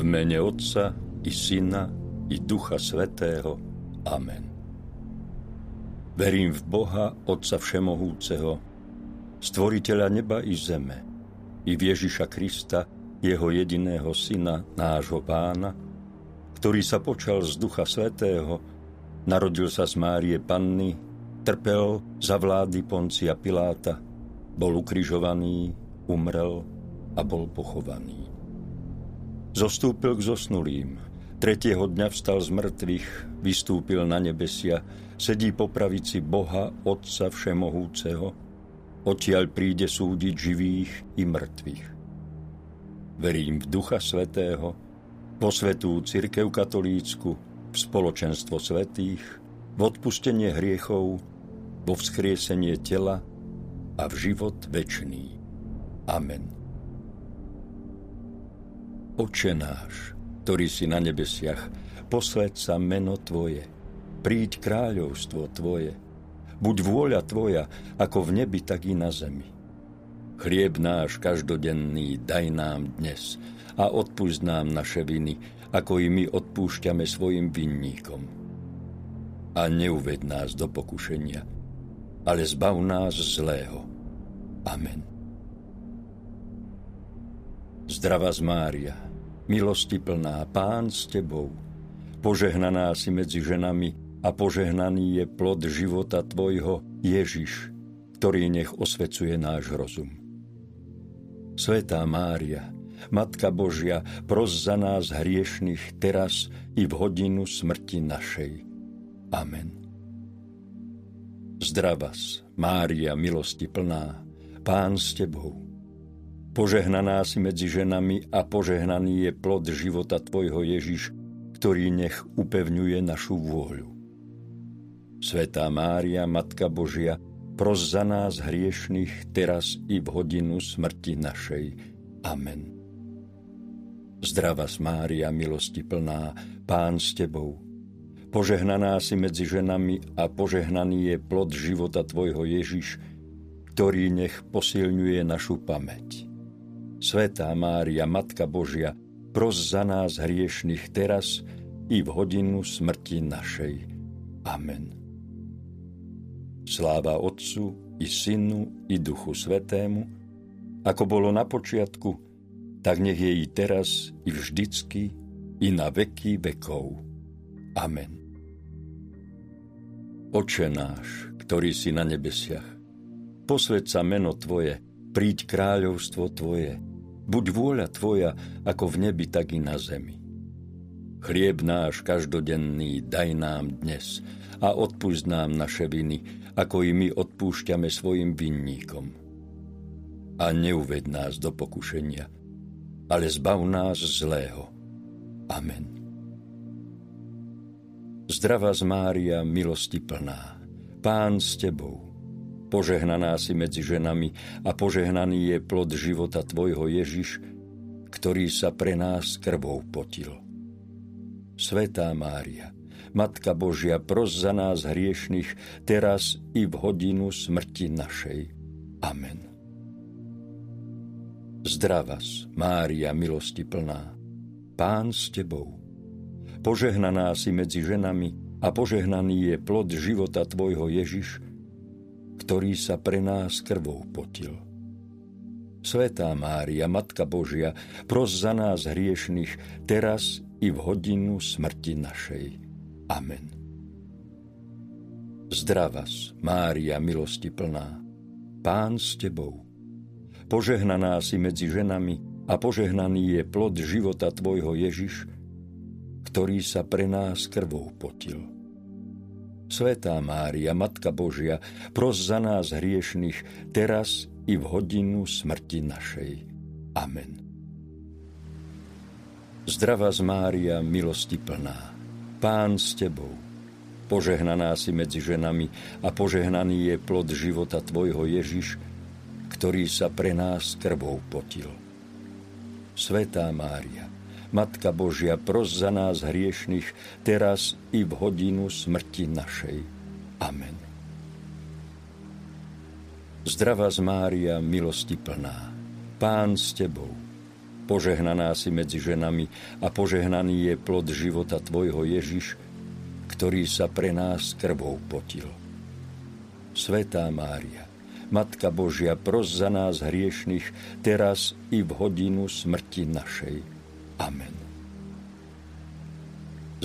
V mene Otca i Syna i Ducha Svätého. Amen. Verím v Boha, Otca Všemohúceho, Stvoriteľa neba i zeme, i v Ježiša Krista, Jeho jediného Syna, nášho Pána, ktorý sa počal z Ducha Svätého, narodil sa z Márie Panny, trpel za vlády Poncia Piláta, bol ukrižovaný, umrel a bol pochovaný. Zostúpil k zosnulým, tretieho dňa vstal z mŕtvych, vystúpil na nebesia, sedí po pravici Boha, Otca Všemohúceho, odtiaľ príde súdiť živých i mŕtvych. Verím v Ducha Svätého, vo svätú cirkev katolícku, v spoločenstvo svätých, v odpustenie hriechov, vo vzkriesenie tela a v život večný. Amen. Oče náš, ktorý si na nebesiach, posväť sa meno Tvoje, príď kráľovstvo Tvoje, buď vôľa Tvoja, ako v nebi, tak i na zemi. Chlieb náš každodenný daj nám dnes a odpusť nám naše viny, ako i my odpúšťame svojim vinníkom. A neuved nás do pokušenia, ale zbav nás zlého. Amen. Zdravas Mária, milosti plná, Pán s Tebou, požehnaná si medzi ženami a požehnaný je plod života Tvojho, Ježiš, ktorý nech osvecuje náš rozum. Svätá Mária, Matka Božia, pros za nás hriešnych teraz i v hodinu smrti našej. Amen. Zdravas, Mária, milosti plná, Pán s Tebou, požehnaná si medzi ženami a požehnaný je plod života Tvojho, Ježiš, ktorý nech upevňuje našu vôľu. Svätá Mária, Matka Božia, pros za nás hriešných teraz i v hodinu smrti našej. Amen. Zdravas Mária, milosti plná, Pán s Tebou, požehnaná si medzi ženami a požehnaný je plod života Tvojho, Ježiš, ktorý nech posilňuje našu pamäť. Svätá Mária, Matka Božia, pros za nás hriešnych teraz i v hodinu smrti našej. Amen. Sláva Otcu i Synu i Duchu Svätému, ako bolo na počiatku, tak nech je i teraz, i vždycky, i na veky vekov. Amen. Oče náš, ktorý si na nebesiach, posväť sa meno Tvoje, príď kráľovstvo Tvoje, buď vôľa Tvoja, ako v nebi, tak i na zemi. Chlieb náš každodenný daj nám dnes a odpusť nám naše viny, ako i my odpúšťame svojim vinníkom. A neuved nás do pokušenia, ale zbav nás zlého. Amen. Zdravas Mária, milosti plná, Pán s Tebou, požehnaná si medzi ženami a požehnaný je plod života Tvojho, Ježiš, ktorý sa pre nás krvou potil. Svätá Mária, Matka Božia, pros za nás hriešnych teraz i v hodinu smrti našej. Amen. Zdravas, Mária, milosti plná, Pán s Tebou, požehnaná si medzi ženami a požehnaný je plod života Tvojho, Ježiš, ktorý sa pre nás krvou potil. Svätá Mária, Matka Božia, pros za nás hriešnych teraz i v hodinu smrti našej. Amen. Zdravas, Mária, milosti plná, Pán s Tebou, požehnaná si medzi ženami a požehnaný je plod života Tvojho, Ježiš, ktorý sa pre nás krvou potil. Svätá Mária, Matka Božia, pros za nás hriešnych teraz i v hodinu smrti našej. Amen. Zdravas Mária, milosti plná, Pán s Tebou, požehnaná si medzi ženami a požehnaný je plod života Tvojho, Ježiš, ktorý sa pre nás krvou potil. Svätá Mária, Matka Božia, pros za nás hriešnych teraz i v hodinu smrti našej. Amen. Zdravas Mária, milosti plná, Pán s Tebou, Požehnaná si medzi ženami a požehnaný je plod života tvojho Ježiš, ktorý sa pre nás krvou potil. Svätá Mária, Matka Božia, pros za nás hriešných, teraz i v hodinu smrti našej. Amen.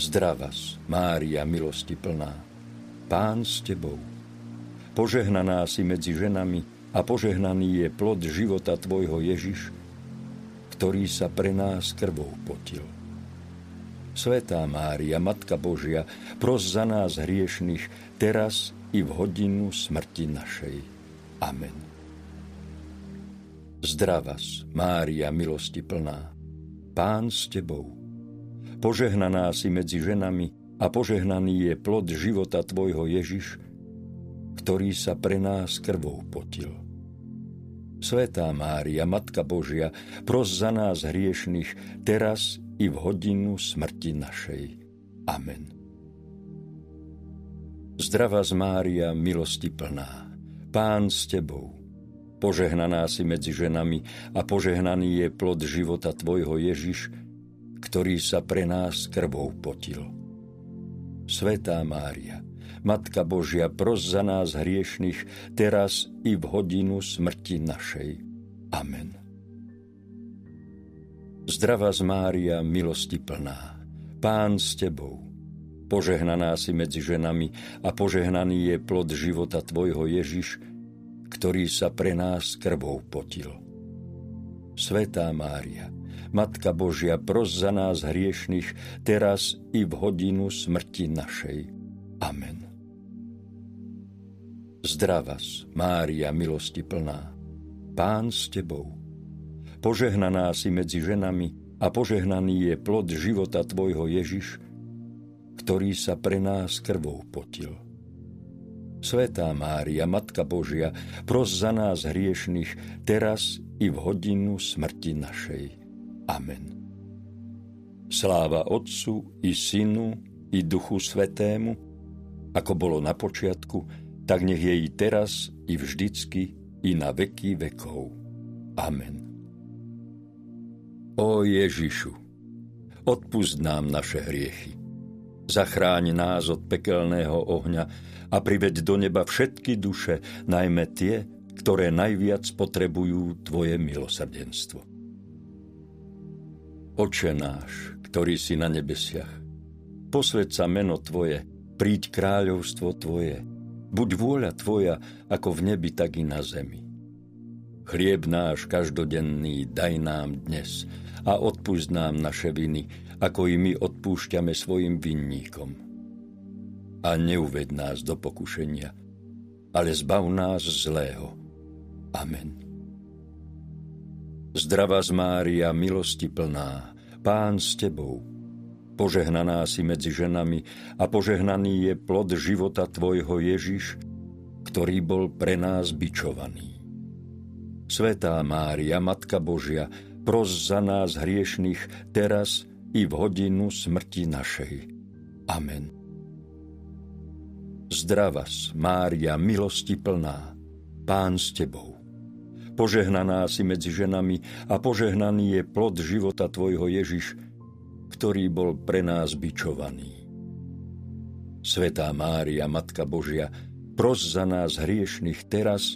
Zdravas, Mária, milosti plná, Pán s tebou. Požehnaná si medzi ženami a požehnaný je plod života tvojho Ježiš, ktorý sa pre nás krvou potil. Svätá Mária, Matka Božia, pros za nás hriešných, teraz i v hodinu smrti našej. Amen. Zdravas, Mária, milosti plná, Pán s tebou. Požehnaná si medzi ženami a požehnaný je plod života tvojho Ježiš, ktorý sa pre nás krvou potil. Svätá Mária, Matka Božia, pros za nás hriešných, teraz i v hodinu smrti našej. Amen. Zdravas Mária, milosti plná, Pán s tebou. Požehnaná si medzi ženami a požehnaný je plod života tvojho Ježiš, ktorý sa pre nás krvou potil. Svätá Mária, Matka Božia, pros za nás hriešných, teraz i v hodinu smrti našej. Amen. Zdravas Mária, milosti plná, Pán s tebou. Požehnaná si medzi ženami a požehnaný je plod života tvojho Ježiš, ktorý sa pre nás krvou potil. Svätá Mária, Matka Božia, pros za nás hriešných, teraz i v hodinu smrti našej. Amen. Zdravas, Mária, milosti plná, Pán s tebou. Požehnaná si medzi ženami a požehnaný je plod života tvojho Ježiš, ktorý sa pre nás krvou potil. Svätá Mária, Matka Božia, pros za nás hriešných, teraz i v hodinu smrti našej. Amen. Sláva Otcu i Synu i Duchu Svätému, ako bolo na počiatku, tak nech je i teraz, i vždycky, i na veky vekov. Amen. Ó Ježišu, odpusť nám naše hriechy, zachráň nás od pekelného ohňa a priveď do neba všetky duše, najmä tie, ktoré najviac potrebujú tvoje milosrdenstvo. Oče náš, ktorý si na nebesiach, posväť sa meno tvoje, príď kráľovstvo tvoje, buď vôľa tvoja, ako v nebi, tak i na zemi. Chlieb náš každodenný daj nám dnes a odpusť nám naše viny, ako i my odpúšťame svojim vinníkom. A neuved nás do pokušenia, ale zbav nás zlého. Amen. Zdravas Mária, milosti plná, Pán s tebou. Požehnaná si medzi ženami a požehnaný je plod života tvojho Ježiš, ktorý bol pre nás bičovaný. Svätá Mária, Matka Božia, pros za nás hriešných, teraz i v hodinu smrti našej. Amen. Zdravas, Mária, milosti plná, Pán s tebou. Požehnaná si medzi ženami a požehnaný je plod života tvojho Ježiš, ktorý bol pre nás bičovaný. Svätá Mária, Matka Božia, pros za nás hriešných teraz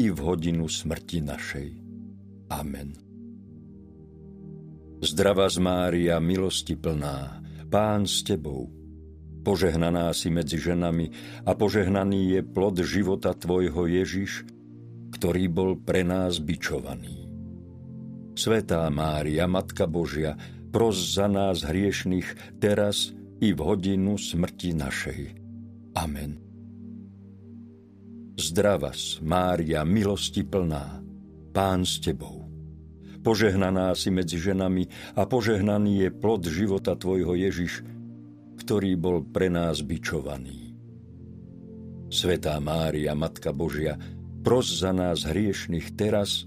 i v hodinu smrti našej. Amen. Zdravas Mária, milosti plná, Pán s tebou. Požehnaná si medzi ženami a požehnaný je plod života tvojho Ježiš, ktorý bol pre nás bičovaný. Svätá Mária, Matka Božia, pros za nás hriešných, teraz i v hodinu smrti našej. Amen. Zdravas, Mária, milosti plná, Pán s tebou. Požehnaná si medzi ženami a požehnaný je plod života tvojho Ježiš, ktorý bol pre nás bičovaný. Svätá Mária, Matka Božia, pros za nás hriešných teraz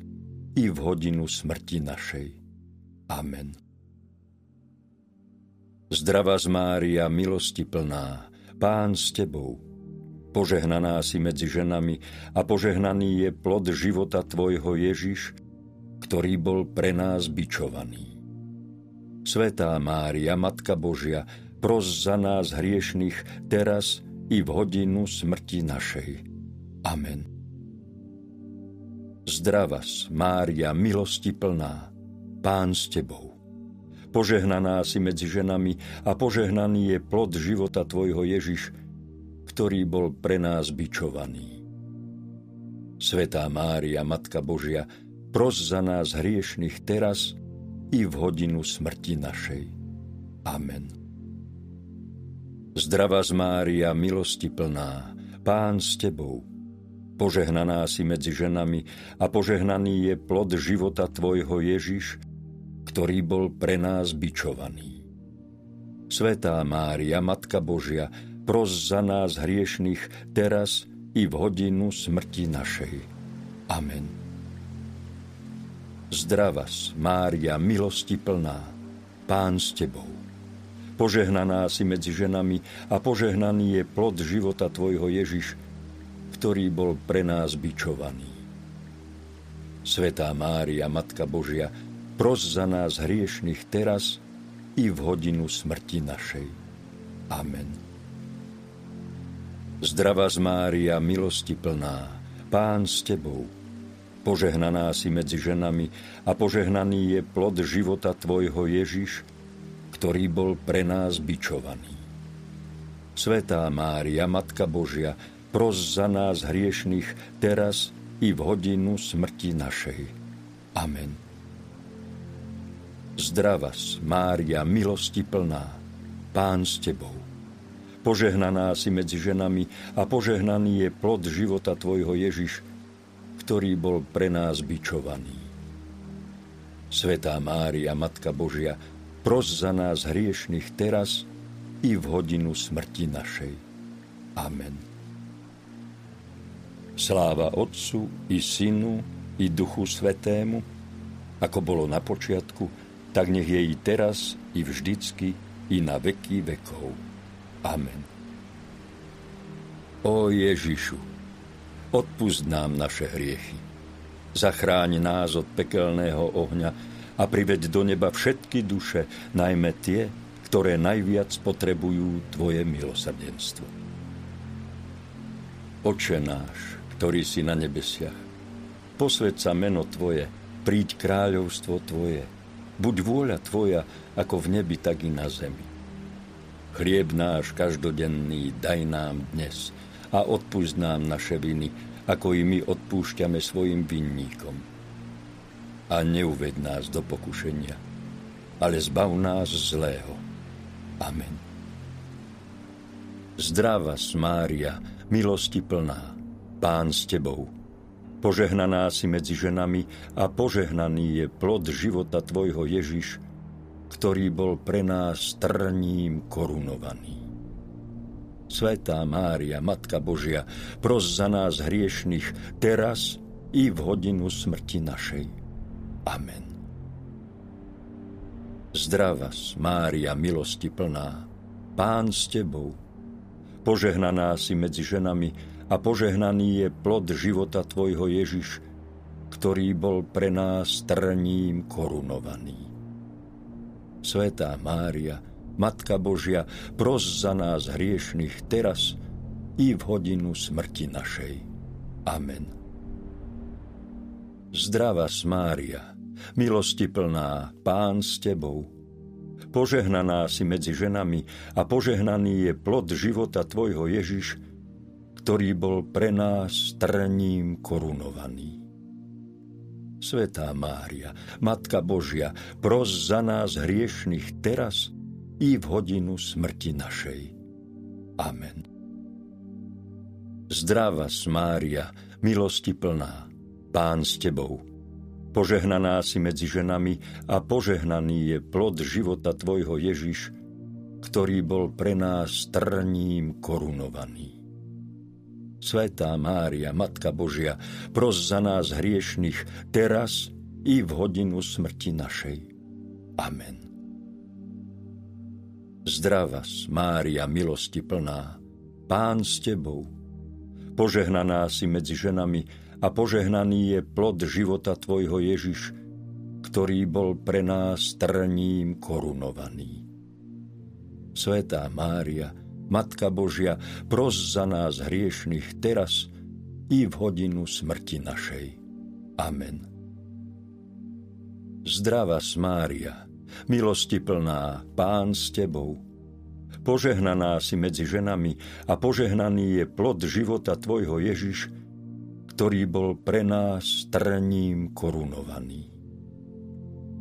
i v hodinu smrti našej. Amen. Zdravas Mária, milosti plná, Pán s tebou. Požehnaná si medzi ženami a požehnaný je plod života tvojho Ježiš, ktorý bol pre nás bičovaný. Svätá Mária, Matka Božia, pros za nás hriešných teraz i v hodinu smrti našej. Amen. Zdravas, Mária, milosti plná, Pán s tebou. Požehnaná si medzi ženami a požehnaný je plod života tvojho Ježiš, ktorý bol pre nás bičovaný. Svätá Mária, Matka Božia, pros za nás hriešných teraz i v hodinu smrti našej. Amen. Zdravas Mária, milosti plná, Pán s tebou. Požehnaná si medzi ženami a požehnaný je plod života tvojho Ježiš, ktorý bol pre nás bičovaný. Svätá Mária, Matka Božia, pros za nás hriešných teraz i v hodinu smrti našej. Amen. Zdravas, Mária, milosti plná, Pán s tebou. Požehnaná si medzi ženami a požehnaný je plod života tvojho Ježiš, ktorý bol pre nás bičovaný. Svätá Mária, Matka Božia, pros za nás hriešných teraz i v hodinu smrti našej. Amen. Zdravas Mária, milosti plná, Pán s tebou. Požehnaná si medzi ženami a požehnaný je plod života tvojho Ježiš, ktorý bol pre nás bičovaný. Svätá Mária, Matka Božia, pros za nás hriešných teraz i v hodinu smrti našej. Amen. Zdravas, Mária, milosti plná, Pán s tebou. Požehnaná si medzi ženami a požehnaný je plod života tvojho Ježiš, ktorý bol pre nás bičovaný. Svätá Mária, Matka Božia, pros za nás hriešných teraz i v hodinu smrti našej. Amen. Sláva Otcu i Synu i Duchu Svätému, ako bolo na počiatku, tak nech je i teraz, i vždycky, i na veky vekov. Amen. Ó Ježišu, odpusť nám naše hriechy. Zachráň nás od pekelného ohňa a priveď do neba všetky duše, najmä tie, ktoré najviac potrebujú tvoje milosrdenstvo. Oče náš, ktorý si na nebesiach, posväť sa meno tvoje, príď kráľovstvo tvoje, buď vôľa tvoja, ako v nebi, tak i na zemi. Chlieb náš každodenný daj nám dnes a odpusť nám naše viny, ako i my odpúšťame svojim vinníkom. A neuved nás do pokušenia, ale zbav nás zlého. Amen. Zdravas, Mária, milosti plná, Pán s tebou. Požehnaná si medzi ženami a požehnaný je plod života tvojho Ježiš, ktorý bol pre nás trním korunovaný. Svätá Mária, Matka Božia, pros za nás hriešných teraz i v hodinu smrti našej. Amen. Zdravas, Mária, milosti plná, Pán s tebou. Požehnaná si medzi ženami a požehnaný je plod života tvojho Ježiš, ktorý bol pre nás trním korunovaný. Svätá Mária, Matka Božia, pros za nás hriešných teraz i v hodinu smrti našej. Amen. Zdravas, Mária, milosti plná, Pán s tebou. Požehnaná si medzi ženami a požehnaný je plod života tvojho Ježiš, ktorý bol pre nás trním korunovaný. Svätá Mária, Matka Božia, pros za nás hriešných teraz i v hodinu smrti našej. Amen. Zdravas, Mária, milosti plná, Pán s tebou. Požehnaná si medzi ženami a požehnaný je plod života tvojho Ježiš, ktorý bol pre nás trním korunovaný. Svätá Mária, Matka Božia, pros za nás hriešných teraz i v hodinu smrti našej. Amen. Zdravas, Mária, milosti plná, Pán s tebou. Požehnaná si medzi ženami a požehnaný je plod života tvojho Ježiš, ktorý bol pre nás trním korunovaný. Svätá Mária, Matka Božia, pros za nás hriešných teraz i v hodinu smrti našej. Amen. Zdravas Mária, milosti plná, Pán s tebou. Požehnaná si medzi ženami a požehnaný je plod života tvojho Ježiš, ktorý bol pre nás trním korunovaný.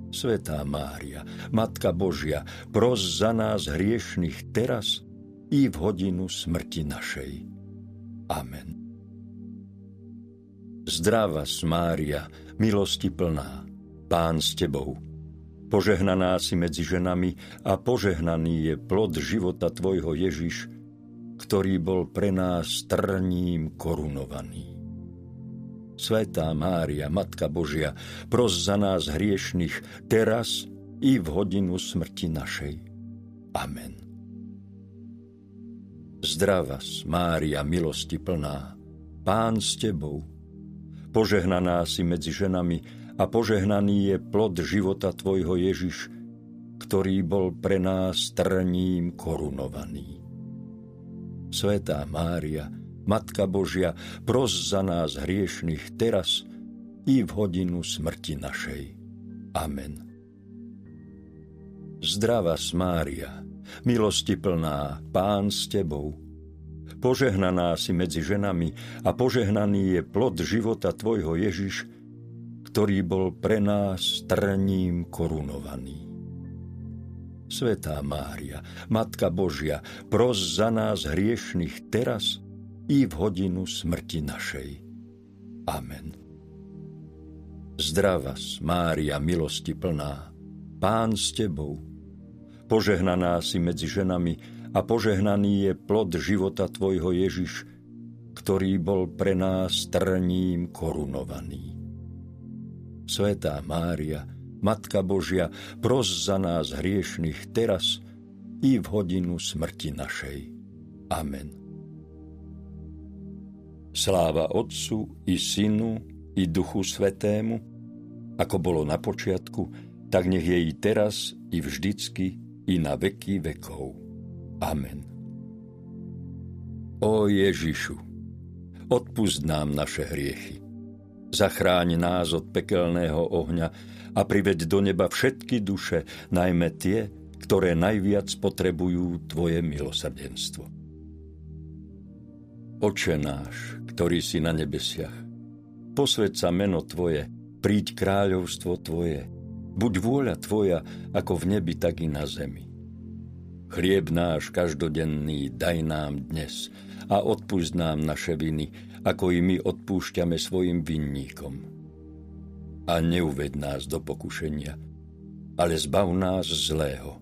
Svätá Mária, Matka Božia, pros za nás hriešných teraz i v hodinu smrti našej. Amen. Zdravas Mária, milosti plná, Pán s tebou. Požehnaná si medzi ženami a požehnaný je plod života tvojho Ježiš, ktorý bol pre nás trním korunovaný. Svätá Mária, Matka Božia, pros za nás hriešných teraz i v hodinu smrti našej. Amen. Zdravas Mária, milosti plná, Pán s tebou. Požehnaná si medzi ženami a požehnaný je plod života tvojho Ježiš, ktorý bol pre nás trním korunovaný. Svätá Mária, Matka Božia, pros za nás hriešných teraz i v hodinu smrti našej. Amen. Zdravas Mária, milosti plná, Pán s tebou. Požehnaná si medzi ženami a požehnaný je plod života tvojho Ježiš, ktorý bol pre nás trním korunovaný. Svätá Mária, Matka Božia, pros za nás hriešných teraz i v hodinu smrti našej. Amen. Zdravas Mária, milosti plná, Pán s tebou. Požehnaná si medzi ženami a požehnaný je plod života tvojho Ježiš, ktorý bol pre nás trním korunovaný. Svätá Mária, Matka Božia, pros za nás hriešných teraz i v hodinu smrti našej. Amen. Sláva Otcu i Synu i Duchu Svätému, ako bolo na počiatku, tak nech je i teraz, i vždycky, i na veky vekov. Amen. Ó Ježišu, odpusť nám naše hriechy. Zachráň nás od pekelného ohňa a priveď do neba všetky duše, najmä tie, ktoré najviac potrebujú tvoje milosrdenstvo. Oče náš, ktorý si na nebesiach, posväť sa meno tvoje, príď kráľovstvo tvoje, buď vôľa tvoja, ako v nebi, tak i na zemi. Chlieb náš každodenný daj nám dnes a odpusť nám naše viny, ako i my odpúšťame svojim vinníkom. A neuved nás do pokušenia, ale zbav nás zlého.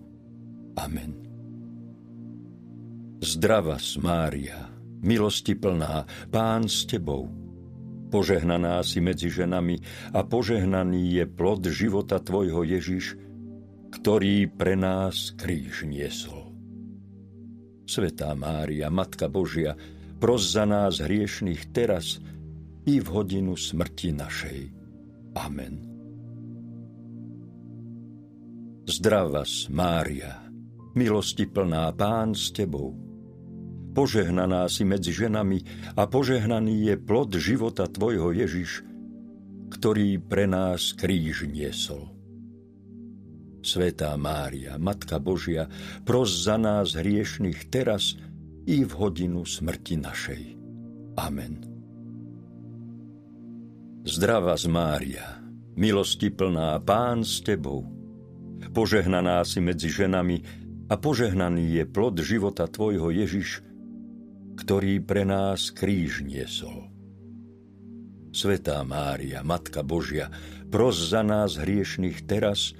Amen. Zdravas Mária, milosti plná, Pán s tebou. Požehnaná si medzi ženami a požehnaný je plod života tvojho Ježiš, ktorý pre nás kríž niesol. Svätá Mária, Matka Božia, pros za nás hriešných teraz i v hodinu smrti našej. Amen. Zdravas Mária, milosti plná, Pán s tebou. Požehnaná si medzi ženami a požehnaný je plod života tvojho Ježiš, ktorý pre nás kríž niesol. Svätá Mária, Matka Božia, pros za nás hriešných teraz i v hodinu smrti našej. Amen. Zdravas Mária, milosti plná, Pán s tebou. Požehnaná si medzi ženami a požehnaný je plod života tvojho Ježiš, ktorý pre nás kríž niesol. Svätá Mária, Matka Božia, pros za nás hriešných teraz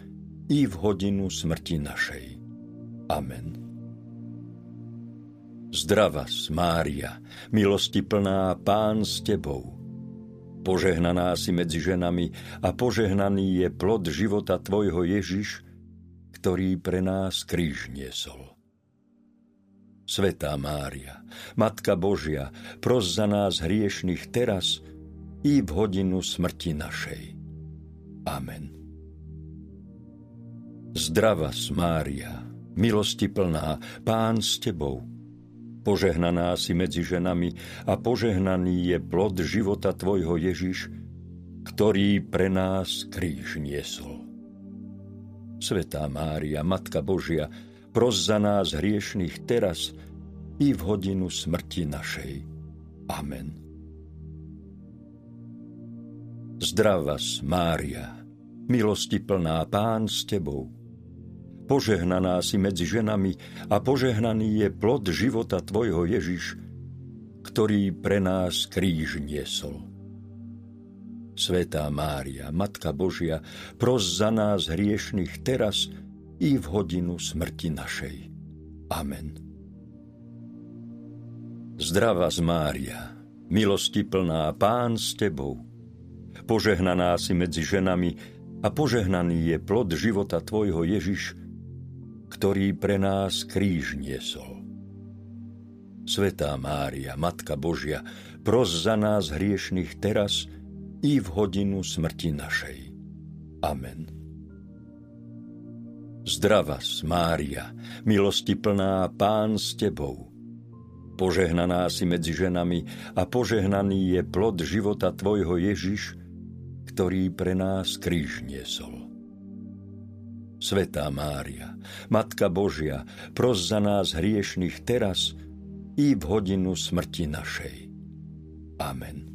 i v hodinu smrti našej. Amen. Zdravas Mária, milosti plná, Pán s tebou. Požehnaná si medzi ženami a požehnaný je plod života tvojho Ježiš, ktorý pre nás kríž niesol. Svätá Mária, Matka Božia, pros za nás hriešných teraz i v hodinu smrti našej. Amen. Zdravas, Mária, milosti plná, Pán s tebou. Požehnaná si medzi ženami a požehnaný je plod života tvojho Ježiš, ktorý pre nás kríž niesol. Svetá Mária, Matka Božia, pros za nás hriešných teraz i v hodinu smrti našej. Amen. Zdravas, Mária, milosti plná, Pán s tebou. Požehnaná si medzi ženami a požehnaný je plod života tvojho Ježiš, ktorý pre nás kríž niesol. Svätá Mária, Matka Božia, pros za nás hriešných teraz i v hodinu smrti našej. Amen. Zdravas, Mária, milosti plná, Pán s tebou. Požehnaná si medzi ženami a požehnaný je plod života tvojho Ježiš, ktorý pre nás kríž niesol. Svätá Mária, Matka Božia, pros za nás hriešných teraz i v hodinu smrti našej. Amen. Zdravas, Mária, milosti plná, Pán s tebou. Požehnaná si medzi ženami a požehnaný je plod života tvojho Ježiš, ktorý pre nás kríž niesol. Svätá Mária, Matka Božia, pros za nás hriešných teraz i v hodinu smrti našej. Amen.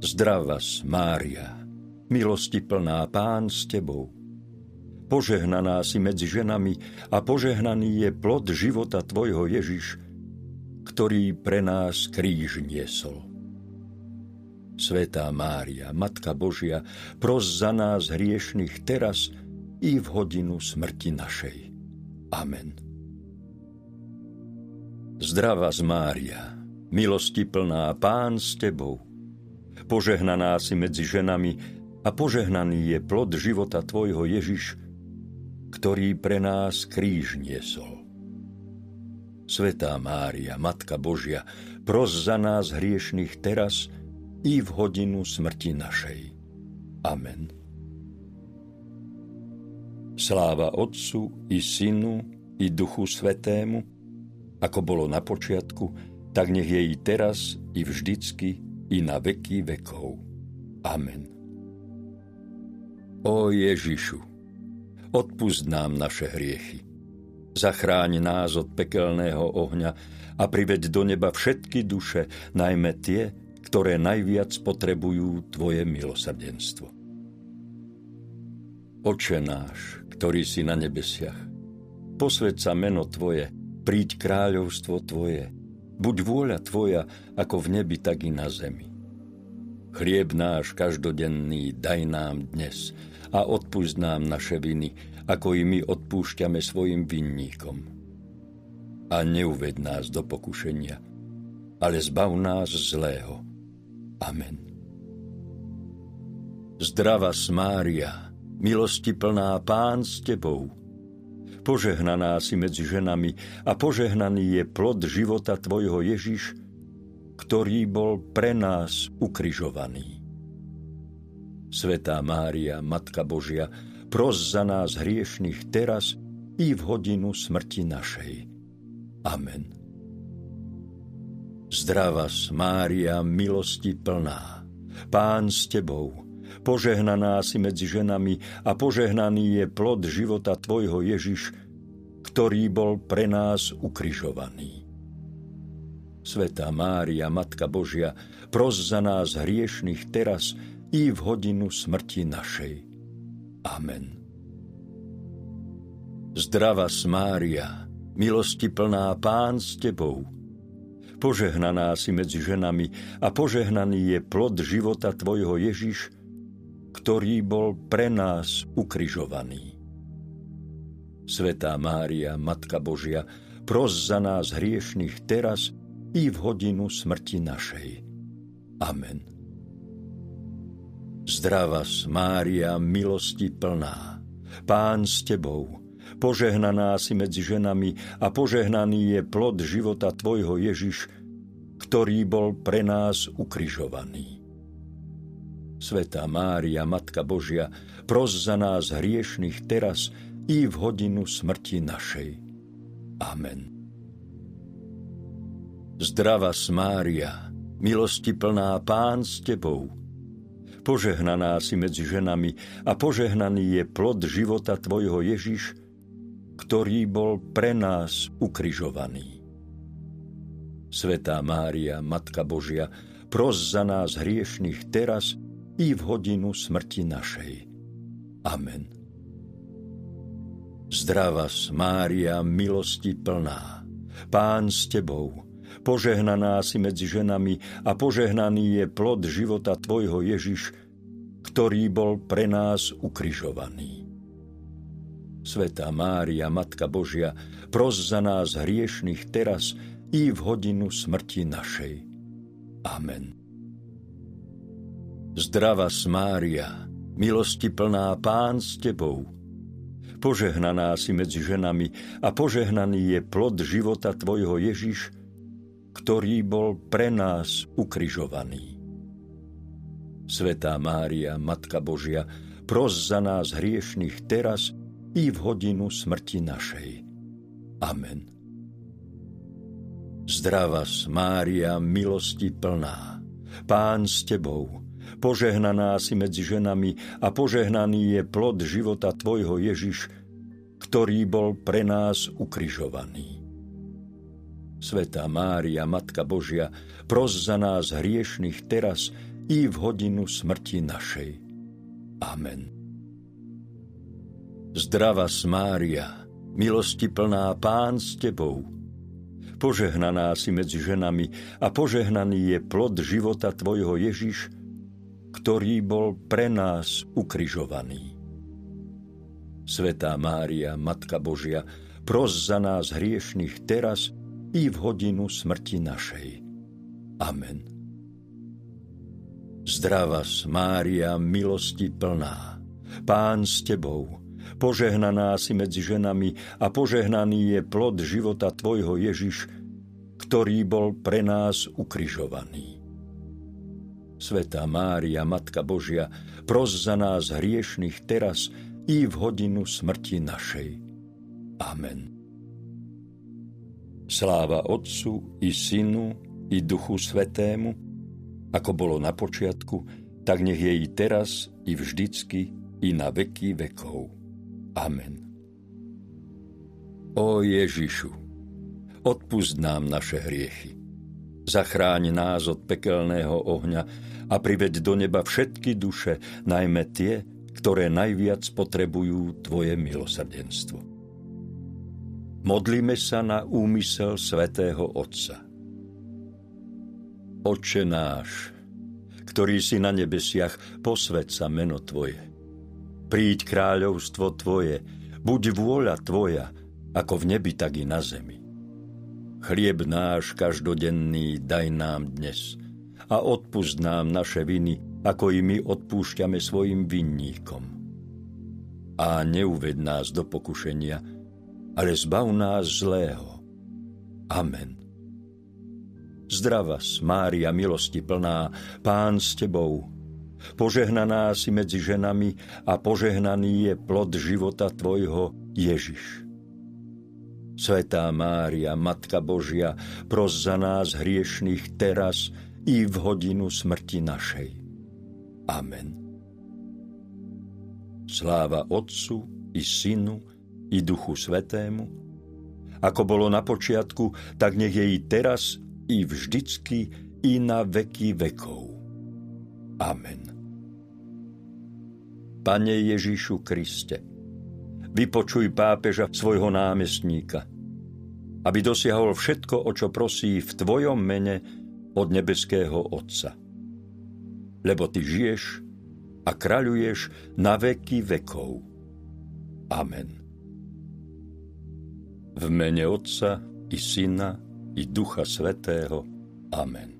Zdravas, Mária, milosti plná, Pán s tebou. Požehnaná si medzi ženami a požehnaný je plod života tvojho Ježiš, ktorý pre nás kríž niesol. Svätá Mária, Matka Božia, pros za nás hriešných teraz i v hodinu smrti našej. Amen. Zdravas, Mária, milosti plná, Pán s tebou. Požehnaná si medzi ženami a požehnaný je plod života tvojho Ježiš, ktorý pre nás kríž niesol. Svätá Mária, Matka Božia, pros za nás hriešných teraz i v hodinu smrti našej. Amen. Sláva Otcu i Synu i Duchu Svätému, ako bolo na počiatku, tak nech je i teraz, i vždycky, i na veky vekov. Amen. Ó Ježišu, odpusť nám naše hriechy, zachráň nás od pekelného ohňa a priveď do neba všetky duše, najmä tie, ktoré najviac potrebujú tvoje milosrdenstvo. Oče náš, ktorý si na nebesiach, posväť sa meno tvoje, príď kráľovstvo tvoje, buď vôľa tvoja ako v nebi, tak i na zemi. Chlieb náš každodenný daj nám dnes a odpusť nám naše viny, ako i my odpúšťame svojim vinníkom. A neuved nás do pokušenia, ale zbav nás zlého. Amen. Zdravas, Mária, milosti plná, Pán s tebou. Požehnaná si medzi ženami a požehnaný je plod života tvojho Ježiš, ktorý bol pre nás ukrižovaný. Svätá Mária, Matka Božia, pros za nás hriešných teraz i v hodinu smrti našej. Amen. Zdravas, Mária, milosti plná, Pán s tebou, požehnaná si medzi ženami a požehnaný je plod života tvojho Ježiš, ktorý bol pre nás ukrižovaný. Svätá Mária, Matka Božia, pros za nás hriešných teraz i v hodinu smrti našej. Amen. Zdravas, Mária, milosti plná, Pán s tebou. Požehnaná si medzi ženami a požehnaný je plod života tvojho Ježiš, ktorý bol pre nás ukrižovaný. Svätá Mária, Matka Božia, pros za nás hriešných teraz i v hodinu smrti našej. Amen. Zdravas, Mária, milosti plná, Pán s tebou. Požehnaná si medzi ženami a požehnaný je plod života tvojho Ježiš, ktorý bol pre nás ukrižovaný. Svätá Mária, Matka Božia, pros za nás hriešných teraz i v hodinu smrti našej. Amen. Zdravas Mária, milosti plná, Pán s tebou. Požehnaná si medzi ženami a požehnaný je plod života tvojho Ježiš, ktorý bol pre nás ukrižovaný. Svätá Mária, Matka Božia, pros za nás hriešných teraz i v hodinu smrti našej. Amen. Zdravas Mária, milosti plná, Pán s tebou, požehnaná si medzi ženami a požehnaný je plod života tvojho Ježiš, ktorý bol pre nás ukrižovaný. Svätá Mária, Matka Božia, pros za nás hriešných teraz i v hodinu smrti našej. Amen. Zdravas Mária, milosti plná, Pán s tebou. Požehnaná si medzi ženami a požehnaný je plod života tvojho Ježiš, ktorý bol pre nás ukrižovaný. Svätá Mária, Matka Božia, pros za nás hriešných teraz i v hodinu smrti našej. Amen. Zdravas Mária, milosti plná, Pán s tebou. Požehnaná si medzi ženami a požehnaný je plod života tvojho Ježiš, ktorý bol pre nás ukrižovaný. Svätá Mária, Matka Božia, pros za nás hriešných teraz i v hodinu smrti našej. Amen. Zdravas Mária, milosti plná, Pán s tebou. Požehnaná si medzi ženami a požehnaný je plod života tvojho Ježiš, ktorý bol pre nás ukrižovaný. Svätá Mária, Matka Božia, pros za nás hriešných teraz i v hodinu smrti našej. Amen. Zdravas Mária, milosti plná, Pán s tebou, požehnaná si medzi ženami a požehnaný je plod života tvojho Ježiš, ktorý bol pre nás ukrižovaný. Svätá Mária, Matka Božia, pros za nás hriešných teraz i v hodinu smrti našej. Amen. Sláva Otcu i Synu i Duchu Svätému, ako bolo na počiatku, tak nech je i teraz, i vždycky, i na veky vekov. Amen. Ó Ježišu, odpusť nám naše hriechy, zachráň nás od pekelného ohňa a priveď do neba všetky duše, najmä tie, ktoré najviac potrebujú tvoje milosrdenstvo. Modlíme sa na úmysel Svätého Otca. Otče náš, ktorý si na nebesiach, posväť sa meno tvoje. Príď kráľovstvo tvoje, buď vôľa tvoja, ako v nebi, tak i na zemi. Chlieb náš každodenný daj nám dnes a odpusť nám naše viny, ako i my odpúšťame svojim vinníkom. A neuved nás do pokušenia, ale zbav nás zlého. Amen. Zdravas Mária, milosti plná, Pán s tebou. Požehnaná si medzi ženami a požehnaný je plod života tvojho Ježiš. Svätá Mária, Matka Božia, pros za nás hriešných teraz i v hodinu smrti našej. Amen. Sláva Otcu i Synu i Duchu Svätému, ako bolo na počiatku, tak nech je i teraz, i vždycky, i na veky vekov. Amen. Pane Ježišu Kriste, vypočuj pápeža, svojho námestníka, aby dosiahol všetko, o čo prosí v tvojom mene od nebeského Otca. Lebo ty žiješ a kráľuješ na veky vekov. Amen. V mene Otca i Syna i Ducha Svätého. Amen.